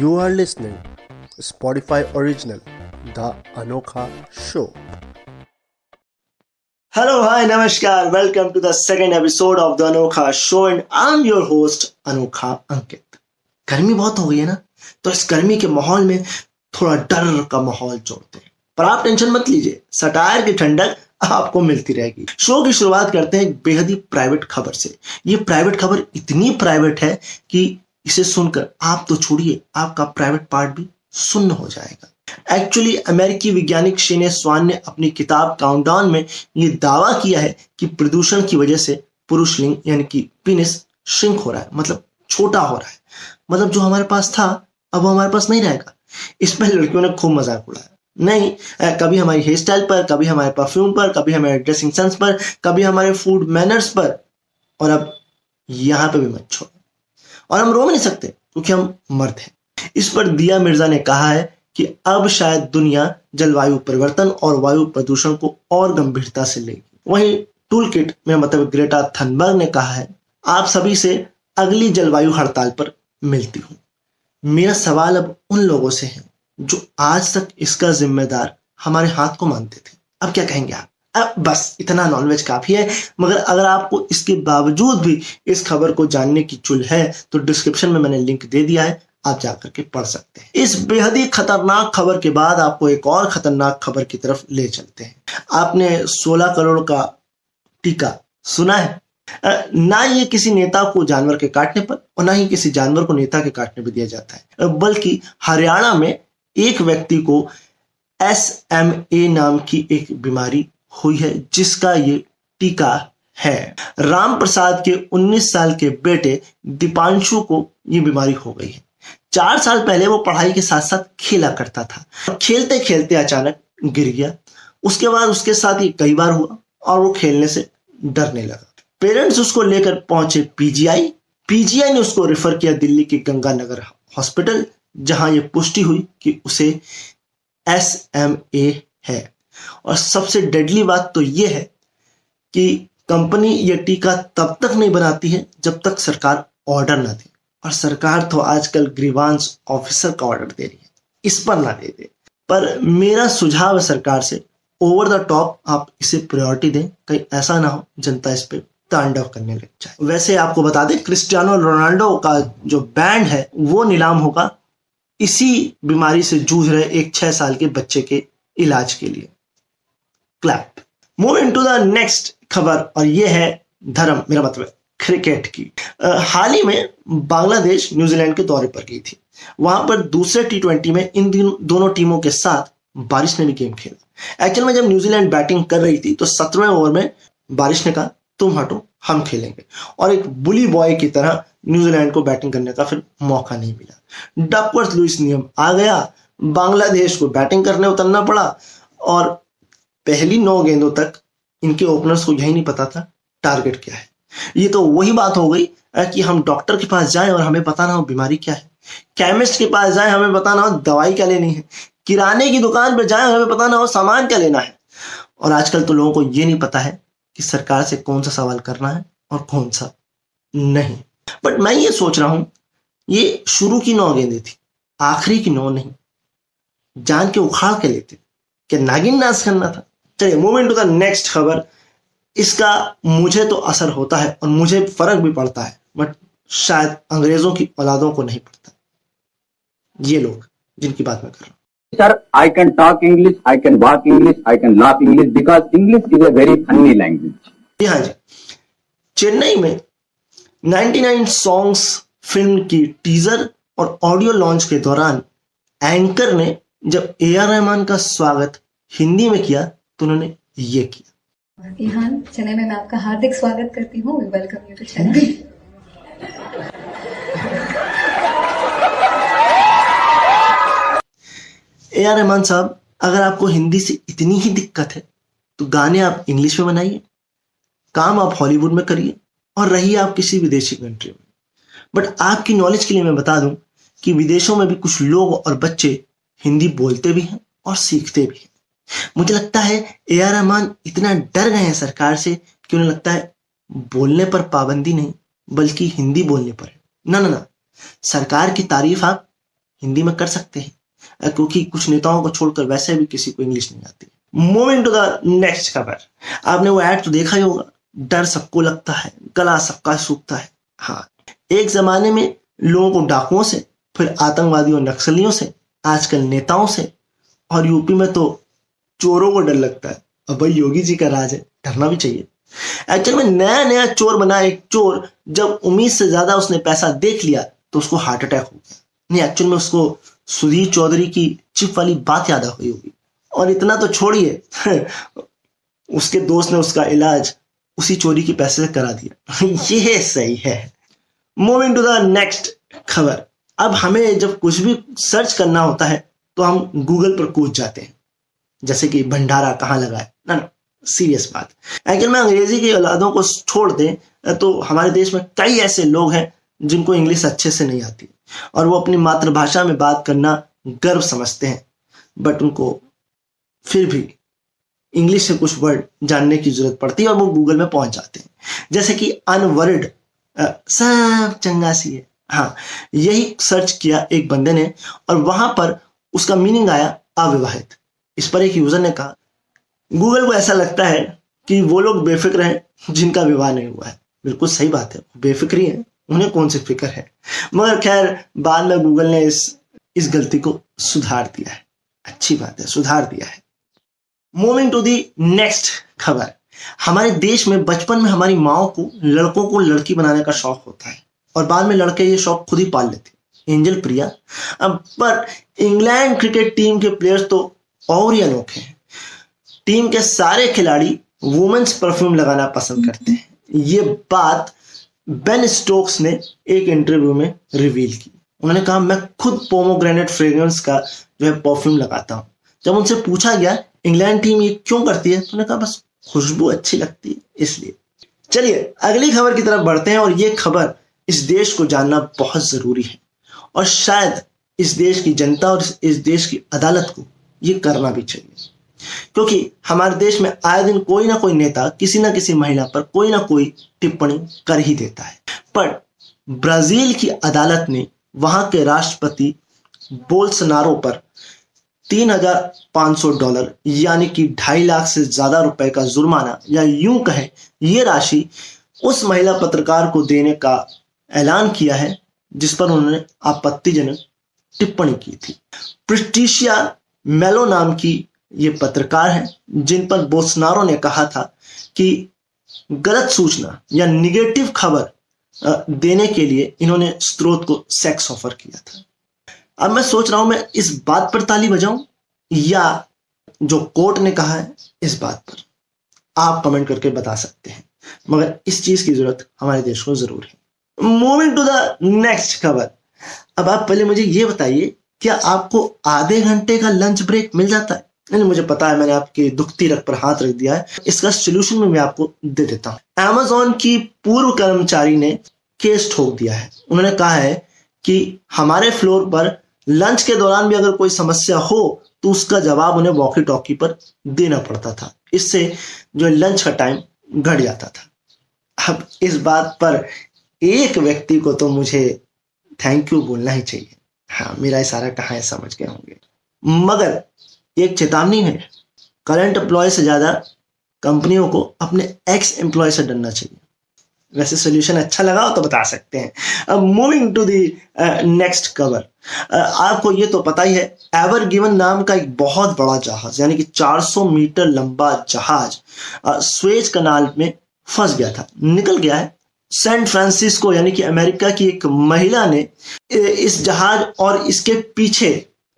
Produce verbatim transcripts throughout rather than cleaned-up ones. You are listening to Spotify original The Anokha Show. Hello, hi, namaskar. Welcome to the second episode of The Anokha Show and I'm your host Anokha Ankit. गर्मी बहुत हो गई है ना, तो इस गर्मी के माहौल में थोड़ा डर का माहौल जोड़ते हैं, पर आप टेंशन मत लीजिए, सटायर की ठंडक आपको मिलती रहेगी। शो की शुरुआत करते हैं एक बेहद ही प्राइवेट खबर से। ये प्राइवेट खबर इतनी प्राइवेट है कि इसे सुनकर आप तो छोड़िए, आपका प्राइवेट पार्ट भी सुन्न हो जाएगा। एक्चुअली अमेरिकी वैज्ञानिक शेने स्वान ने अपनी किताब काउंटडाउन में ये दावा किया है कि प्रदूषण की वजह से पुरुष लिंग यानी कि पीनिस श्रिंक हो रहा है, मतलब छोटा हो रहा है। मतलब जो हमारे पास था अब हमारे पास नहीं रहेगा। इसमें लड़कियों ने खूब मजाक उड़ाया। नहीं, कभी हमारी हेयर स्टाइल पर, कभी हमारे परफ्यूम पर, कभी हमारे ड्रेसिंग सेंस पर, कभी हमारे फूड मैनर्स पर, और अब यहाँ पे भी मत छोड़ो। और हम रो भी नहीं सकते क्योंकि हम मर्द हैं। इस पर दिया मिर्जा ने कहा है कि अब शायद दुनिया जलवायु परिवर्तन और वायु प्रदूषण को और गंभीरता से लेगी। वहीं टूल किट में मतलब ग्रेटा थनबर्ग ने कहा है, आप सभी से अगली जलवायु हड़ताल पर मिलती हूँ। मेरा सवाल अब उन लोगों से है जो आज तक इसका जिम्मेदार हमारे हाथ को मानते थे। अब क्या कहेंगे आप? अब बस इतना नॉनवेज काफी है। मगर अगर आपको इसके बावजूद भी इस खबर को जानने की चुल है तो डिस्क्रिप्शन में मैंने लिंक दे दिया है, आप जाकर के पढ़ सकते हैं। इस बेहद ही खतरनाक खबर के बाद आपको एक और खतरनाक खबर की तरफ ले चलते हैं। आपने सोलह करोड़ का टीका सुना है ना? ये किसी नेता को जानवर के काटने पर और ना ही किसी जानवर को नेता के काटने पर दिया जाता है, बल्कि हरियाणा में एक व्यक्ति को एस एम ए नाम की एक बीमारी हुई है जिसका ये टीका है। राम प्रसाद के उन्नीस साल के बेटे दीपांशु को ये बीमारी हो गई है। चार साल पहले वो पढ़ाई के साथ साथ खेला करता था। खेलते खेलते अचानक गिर गया। उसके बाद उसके साथ ये कई बार हुआ और वो खेलने से डरने लगा। पेरेंट्स उसको लेकर पहुंचे पी जी आई। पी जी आई ने उसको रेफर किया दिल्ली के गंगानगर हॉस्पिटल, जहां ये पुष्टि हुई कि उसे एस एम ए है। और सबसे डेडली बात तो यह है कि कंपनी यह टीका तब तक नहीं बनाती है जब तक सरकार ऑर्डर ना दे, और सरकार तो आजकल ग्रीवांस ऑफिसर का ऑर्डर दे रही है, इस पर ना दे दे। पर मेरा सुझाव है सरकार से, ओवर द टॉप आप इसे प्रायोरिटी दें, कहीं ऐसा ना हो जनता इस पर तांडव करने लग जाए। वैसे आपको बता दें, क्रिस्टियानो रोनाल्डो का जो बैंड है वो नीलाम होगा इसी बीमारी से जूझ रहे एक छह साल के बच्चे के इलाज के लिए। Clap. Moving to the next खबर, और ये है धर्म, मेरा मतलब क्रिकेट की। हाल ही में बांग्लादेश न्यूजीलैंड के दौरे पर गई थी। वहां पर दूसरे टी ट्वेंटी में इन दोनों टीमों के साथ बारिश ने भी गेम खेला। एक्चुअल में जब न्यूजीलैंड बैटिंग कर रही थी तो सत्रहवें ओवर में बारिश ने कहा तुम हटो हम खेलेंगे, और एक बुली बॉय की तरह न्यूजीलैंड को बैटिंग करने का फिर मौका नहीं मिला। डकवर्थ लुइस नियम आ गया, बांग्लादेश को बैटिंग करने उतरना पड़ा और पहली नौ गेंदों तक इनके ओपनर्स को यही नहीं पता था टारगेट क्या है। ये तो वही बात हो गई कि हम डॉक्टर के पास जाएं और हमें पता ना हो बीमारी क्या है, केमिस्ट के पास जाएं हमें पता ना हो दवाई क्या लेनी है, किराने की दुकान पर जाएं हमें पता ना हो सामान क्या लेना है। और आजकल तो लोगों को ये नहीं पता है कि सरकार से कौन सा सवाल करना है और कौन सा नहीं। बट मैं ये सोच रहा हूं, ये शुरू की नौ गेंदें थी, आखिरी की नौ नहीं, जान के उखाड़ के लेते, क्या नागिन नाच करना था? चलिए moving to the next खबर। इसका मुझे तो असर होता है और मुझे फर्क भी पड़ता है, बट शायद अंग्रेजों की औलादों को नहीं पड़ता, ये लोग जिनकी बात मैं कर रहा हूँ। Sir, I can talk English, I can walk English, I can laugh English because English is a very funny language. जी हाँ जी, चेन्नई में नाइंटी नाइन सॉन्ग्स फिल्म की टीजर और ऑडियो लॉन्च के दौरान एंकर ने जब ए आर रहमान का स्वागत हिंदी में किया तो उन्होंने ये किया। यहाँ चेन्नई में मैं आपका हार्दिक स्वागत करती हूँ। Welcome you to Chennai. A R Rahman साहब, अगर आपको हिंदी से इतनी ही दिक्कत है तो गाने आप इंग्लिश में बनाइए, काम आप हॉलीवुड में करिए और रहिए आप किसी विदेशी कंट्री में। बट आपकी नॉलेज के लिए मैं बता दूं कि विदेशों में भी कुछ लोग और बच्चे हिंदी बोलते भी हैं और सीखते भी हैं। मुझे लगता है ए आर रहमान इतना डर गए हैं सरकार से कि उन्हें लगता है बोलने पर पाबंदी नहीं बल्कि हिंदी बोलने पर है। ना ना ना, सरकार की तारीफ आप हिंदी में कर सकते हैं, क्योंकि कुछ नेताओं को छोड़कर वैसे भी किसी को इंग्लिश नहीं आती। मूविंग टू द नेक्स्ट खबर। आपने वो ऐड तो देखा ही होगा, डर सबको लगता है, गला सबका सूखता है। हाँ, एक जमाने में लोगों को डाकुओं से, फिर आतंकवादियों नक्सलियों से, आजकल नेताओं से, और यूपी में तो चोरों को डर लगता है। अब भाई योगी जी का राज है, डरना भी चाहिए। एक्चुअल में नया नया चोर बना एक चोर, जब उम्मीद से ज्यादा उसने पैसा देख लिया तो उसको हार्ट अटैक हो गया। नहीं, एक्चुअल में उसको सुधीर चौधरी की चिप वाली बात याद आई होगी। और इतना तो छोड़िए, उसके दोस्त ने उसका इलाज उसी चोरी के पैसे से करा दिया। ये सही है। मूविंग टू द नेक्स्ट खबर। अब हमें जब कुछ भी सर्च करना होता है तो हम गूगल पर कूद जाते हैं, जैसे कि भंडारा कहाँ लगा है। ना ना, सीरियस बात। एक्चुअल में अंग्रेजी की औलादों को छोड़ दें तो हमारे देश में कई ऐसे लोग हैं जिनको इंग्लिश अच्छे से नहीं आती और वो अपनी मातृभाषा में बात करना गर्व समझते हैं, बट उनको फिर भी इंग्लिश से कुछ वर्ड जानने की जरूरत पड़ती है और वो गूगल में पहुंच जाते हैं, जैसे कि अनवर्ड, सब चंगा सी है। हाँ, यही सर्च किया एक बंदे ने और वहां पर उसका मीनिंग आया अविवाहित। इस पर एक यूजर ने कहा, गूगल को ऐसा लगता है कि वो लोग बेफिक्र हैं जिनका विवाह नहीं हुआ है। बिल्कुल सही बात है, बेफिक्री है, उन्हें कौन सी फिक्र है। मगर खैर बाद में गूगल ने इस इस गलती को सुधार दिया है। अच्छी बात है, सुधार दिया है। मूविंग टू दी नेक्स्ट खबर। हमारे देश में बचपन में हमारी माओ को लड़कों को लड़की बनाने का शौक होता है और बाद में लड़के ये शौक खुद ही पाल लेते, एंजल प्रिया। अब पर इंग्लैंड क्रिकेट टीम के प्लेयर्स तो और ही अनोखे हैं। टीम के सारे खिलाड़ी वुमेन्स परफ्यूम लगाना पसंद करते हैं। ये बात बेन स्टोक्स ने एक इंटरव्यू में रिवील की। उन्होंने कहा, मैं खुद पोमोग्रेनेट फ्रेग्रेंस का जो है परफ्यूम लगाता हूँ। जब उनसे पूछा गया इंग्लैंड टीम ये क्यों करती है, उन्होंने कहा बस खुशबू अच्छी लगती है इसलिए। चलिए अगली खबर की तरफ बढ़ते हैं, और ये खबर इस देश को जानना बहुत जरूरी है और शायद इस देश की जनता और इस देश की अदालत को ये करना भी चाहिए, क्योंकि हमारे देश में आए दिन कोई ना कोई नेता किसी ना किसी महिला पर कोई ना कोई टिप्पणी कर ही देता है। पर ब्राजील की अदालत ने वहां के राष्ट्रपति बोल्सोनारो पर तीन हजार पाँच सौ डॉलर यानी कि ढाई लाख से ज्यादा रुपए का जुर्माना, या यूं कहे ये राशि उस महिला पत्रकार को देने का ऐलान किया है जिस पर उन्होंने आपत्तिजनक टिप्पणी की थी। प्रिस्टिशिया मेलो नाम की ये पत्रकार हैं जिन पर बोल्सोनारो ने कहा था कि गलत सूचना या निगेटिव खबर देने के लिए इन्होंने स्रोत को सेक्स ऑफर किया था। अब मैं सोच रहा हूं मैं इस बात पर ताली बजाऊं या जो कोर्ट ने कहा है इस बात पर। आप कमेंट करके बता सकते हैं, मगर इस चीज की जरूरत हमारे देश को जरूर है। मूविंग टू द नेक्स्ट खबर। अब आप पहले मुझे ये बताइए, क्या आपको आधे घंटे का लंच ब्रेक मिल जाता है? नहीं, मुझे पता है, मैंने आपकी दुखती रग पर हाथ रख दिया है। इसका सोल्यूशन मैं आपको दे देता हूं। अमेज़न की पूर्व कर्मचारी ने केस ठोक दिया है। उन्होंने कहा है कि हमारे फ्लोर पर लंच के दौरान भी अगर कोई समस्या हो तो उसका जवाब उन्हें वॉकी टॉकी पर देना पड़ता था, इससे जो लंच का टाइम घट जाता था। अब इस बात पर एक व्यक्ति को तो मुझे थैंक यू बोलना ही चाहिए। हाँ, मेरा इशारा कहाँ है समझ गए होंगे, मगर एक चेतावनी है, करंट एम्प्लॉय से ज्यादा कंपनियों को अपने एक्स एम्प्लॉय से डरना चाहिए। वैसे सोल्यूशन अच्छा लगा हो तो बता सकते हैं। अब moving to the next cover. आपको ये तो पता ही है, एवर गिवन नाम का एक बहुत बड़ा जहाज यानी कि चार सौ मीटर लंबा जहाज स्वेज कनाल में फंस गया था, निकल गया है। सैन फ्रांसिस्को यानी कि अमेरिका की एक महिला ने इस जहाज और इसके पीछे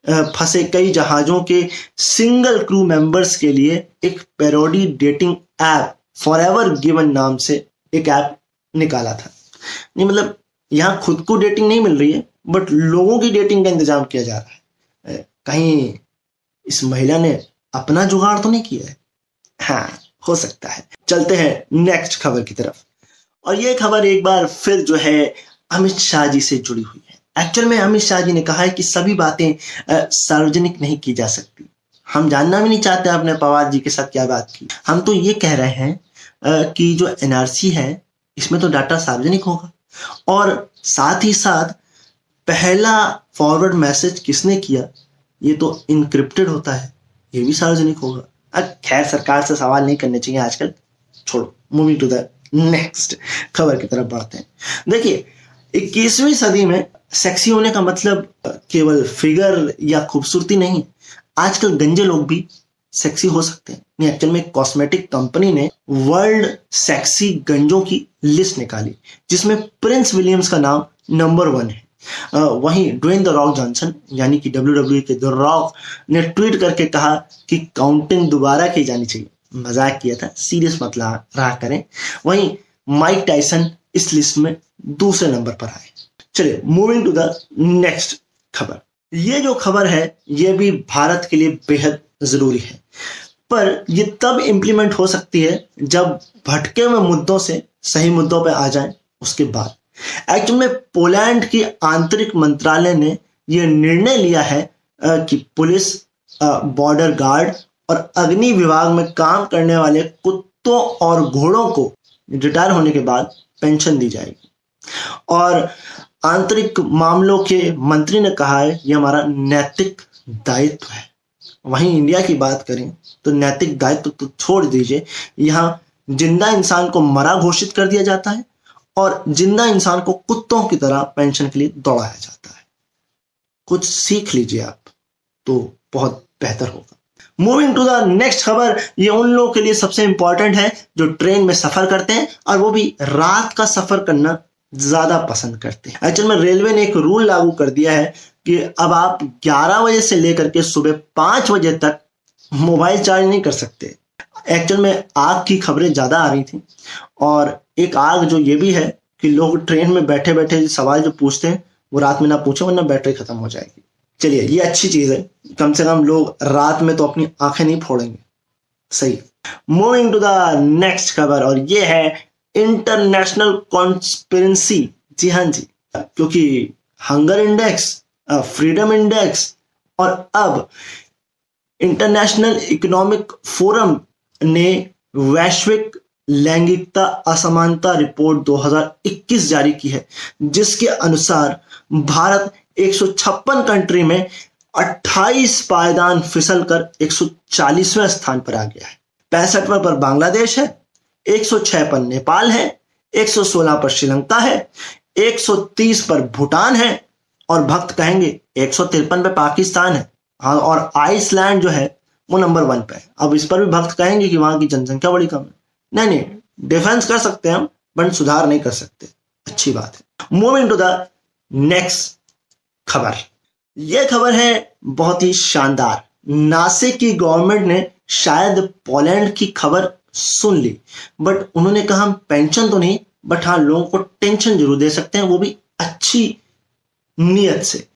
फंसे कई जहाजों के सिंगल क्रू मेंबर्स के लिए एक parody dating app forever given नाम से एक ऐप निकाला था। नहीं मतलब यहाँ खुद को डेटिंग नहीं मिल रही है, बट लोगों की डेटिंग का इंतजाम किया जा रहा है। कहीं इस महिला ने अपना जुगाड़ तो नहीं किया है? हाँ, हो सकता है। चलते हैं नेक्स्ट खबर की तरफ, और ये खबर एक बार फिर जो है अमित शाह जी से जुड़ी हुई है। एक्चुअल में अमित शाह जी ने कहा है कि सभी बातें सार्वजनिक नहीं की जा सकती। हम जानना भी नहीं चाहते आपने पवार जी के साथ क्या बात की, हम तो ये कह रहे हैं आ, कि जो एनआरसी है इसमें तो डाटा सार्वजनिक होगा, और साथ ही साथ पहला फॉरवर्ड मैसेज किसने किया, ये तो इनक्रिप्टेड होता है, ये भी सार्वजनिक होगा। अब खैर सरकार से सवाल नहीं करने चाहिए आजकल, छोड़ो, मूविंग टू द नेक्स्ट खबर की तरफ बढ़ते हैं। देखिए इक्कीसवीं सदी में सेक्सी होने का मतलब केवल फिगर या खूबसूरती नहीं, आजकल गंजे लोग भी सेक्सी हो सकते हैं। एक्चुअल में कॉस्मेटिक कंपनी ने वर्ल्ड सेक्सी गंजों की लिस्ट निकाली जिसमें प्रिंस विलियम्स का नाम नंबर वन है। वहीं ड्वेन द रॉक जॉनसन यानी कि डब्ल्यू डब्ल्यू के द रॉक ने ट्वीट करके कहा कि काउंटिंग दोबारा की जानी चाहिए, मजाक किया था, सीरियस मत रहा करें। वहीं माइक टाइसन इस लिस्ट में दूसरे नंबर पर आए। चलिए मूविंग टू द नेक्स्ट खबर। ये जो खबर है ये भी भारत के लिए बेहद जरूरी है, पर ये तब इम्प्लीमेंट हो सकती है जब भटके हुए मुद्दों से सही मुद्दों पर आ जाए। उसके बाद एक्चुअल में पोलैंड की आंतरिक मंत्रालय ने यह निर्णय लिया है कि पुलिस, बॉर्डर गार्ड और अग्नि विभाग में काम करने वाले कुत्तों और घोड़ों को रिटायर होने के बाद पेंशन दी जाएगी। और आंतरिक मामलों के मंत्री ने कहा है ये हमारा नैतिक दायित्व है। वहीं इंडिया की बात करें तो नैतिक दायित्व तो छोड़ दीजिए, यहाँ जिंदा इंसान को मरा घोषित कर दिया जाता है और जिंदा इंसान को कुत्तों की तरह पेंशन के लिए दौड़ाया जाता है। कुछ सीख लीजिए आप तो बहुत बेहतर होगा। मूविंग टू द नेक्स्ट खबर, ये उन लोगों के लिए सबसे इंपॉर्टेंट है जो ट्रेन में सफर करते हैं और वो भी रात का सफर करना ज्यादा पसंद करते हैं। एक्चुअल में रेलवे ने एक रूल लागू कर दिया है कि अब आप ग्यारह बजे से लेकर के सुबह पांच बजे तक मोबाइल चार्ज नहीं कर सकते। एक्चुअल में आग की खबरें ज्यादा आ रही थी और एक आग जो ये भी है कि लोग ट्रेन में बैठे बैठे सवाल जो पूछते हैं वो रात में ना पूछे वरना बैटरी खत्म हो जाएगी। चलिए ये अच्छी चीज है, कम से कम लोग रात में तो अपनी आंखें नहीं फोड़ेंगे, सही। मूविंग टू द नेक्स्ट खबर और ये है इंटरनेशनल कॉन्स्पिरेंसी। जी हाँ जी, क्योंकि हंगर इंडेक्स, फ्रीडम इंडेक्स और अब इंटरनेशनल इकोनॉमिक फोरम ने वैश्विक लैंगिकता असमानता रिपोर्ट दो हज़ार इक्कीस जारी की है जिसके अनुसार भारत एक सौ छप्पन कंट्री में अट्ठाईस पायदान फिसलकर एक सौ चालीसवें स्थान पर आ गया है। पैंसठवें पर बांग्लादेश है, एक सौ छह पर नेपाल है, एक सौ सोलह पर श्रीलंका है, एक सौ तीस पर भूटान है और भक्त कहेंगे एक सौ तिरपन पर पाकिस्तान है। हाँ, और आइसलैंड जो है वो नंबर वन पे है। अब इस पर भी भक्त कहेंगे कि वहां की जनसंख्या बड़ी कम है। नहीं नहीं, डिफेंस कर सकते हैं हम बट सुधार नहीं कर सकते, अच्छी बात है। मूविंग टू द नेक्स्ट खबर, यह खबर है बहुत ही शानदार। नासिक की गवर्नमेंट ने शायद पोलैंड की खबर सुन ली बट उन्होंने कहा हम पेंशन तो नहीं बट हाँ लोगों को टेंशन जरूर दे सकते हैं, वो भी अच्छी नियत से।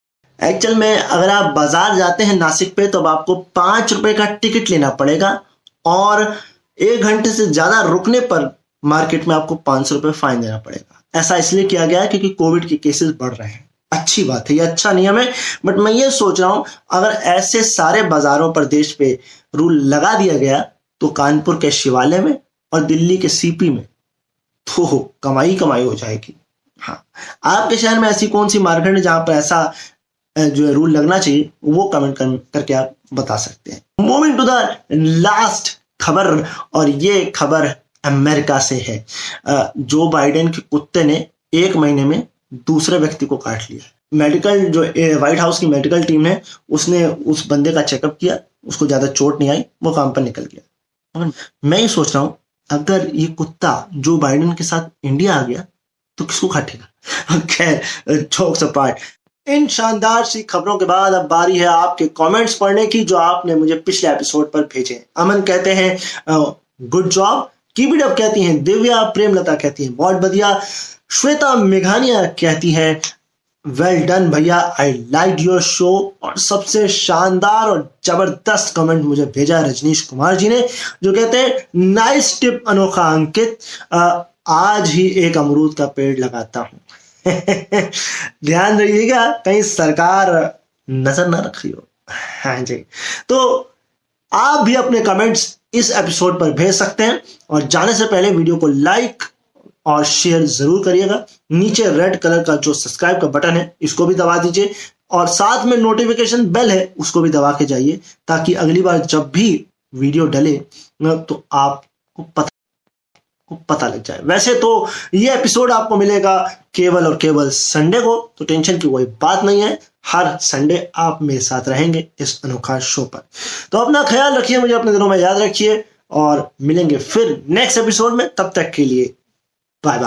एक्चुअल में अगर आप बाजार जाते हैं नासिक पे तो आपको पांच रुपए का टिकट लेना पड़ेगा और एक घंटे से ज्यादा रुकने पर मार्केट में आपको पांच सौ रुपए फाइन देना पड़ेगा। ऐसा इसलिए किया गया है क्योंकि कोविड के केसेस बढ़ रहे हैं। अच्छी बात है, ये अच्छा नियम है, बट मैं ये सोच रहा हूं अगर ऐसे सारे बाजारों पर देश पे रूल लगा दिया गया तो कानपुर के शिवालय में और दिल्ली के सीपी में तो कमाई कमाई हो जाएगी। हाँ, आपके शहर में ऐसी कौन सी मार्केट है जहां पर ऐसा जो है रूल लगना चाहिए, वो कमेंट कर, करके आप बता सकते हैं। मूविंग टू द लास्ट खबर और ये खबर अमेरिका से है। जो बाइडेन के कुत्ते ने एक महीने में दूसरे व्यक्ति को काट लिया। मेडिकल जो व्हाइट हाउस की मेडिकल टीम है उसने उस बंदे का चेकअप किया, उसको ज्यादा चोट नहीं आई, वो काम पर निकल गया। मैं ये सोच रहा हूँ अगर ये कुत्ता जो बाइडेन के साथ इंडिया आ गया तो किसको काटेगा। खैर जोक्स अपार्ट, इन शानदार सी खबरों के बाद अब बारी है आपके कमेंट्स पढ़ने की जो आपने मुझे पिछले एपिसोड पर भेजे। अमन कहते हैं गुड जॉब, कीबीड अब कहती हैं दिव्या, प्रेमलता कहती हैं बहुत बढ़िया, श्वेता मेघानिया कहती हैं वेल डन भैया, आई लाइक योर शो। और सबसे शानदार और जबरदस्त कमेंट मुझे भेजा रजनीश कुमार जी ने जो कहते हैं नाइस टिप अनोखा अंकित, आज ही एक अमरूद का पेड़ लगाता हूँ। ध्यान रखिएगा कहीं सरकार नजर ना रखी हो। हाँ जी, तो आप भी अपने कमेंट्स इस एपिसोड पर भेज सकते हैं। और जाने से पहले वीडियो को लाइक और शेयर जरूर करिएगा। नीचे रेड कलर का जो सब्सक्राइब का बटन है इसको भी दबा दीजिए और साथ में नोटिफिकेशन बेल है उसको भी दबा के जाइए ताकि अगली बार जब भी वीडियो डले ना तो आपको पता को पता लग जाए। वैसे तो ये एपिसोड आपको मिलेगा केवल और केवल संडे को, तो टेंशन की कोई बात नहीं है, हर संडे आप मेरे साथ रहेंगे इस अनोखा शो पर। तो अपना ख्याल रखिए, मुझे अपने दिनों में याद रखिए और मिलेंगे फिर नेक्स्ट एपिसोड में। तब तक के लिए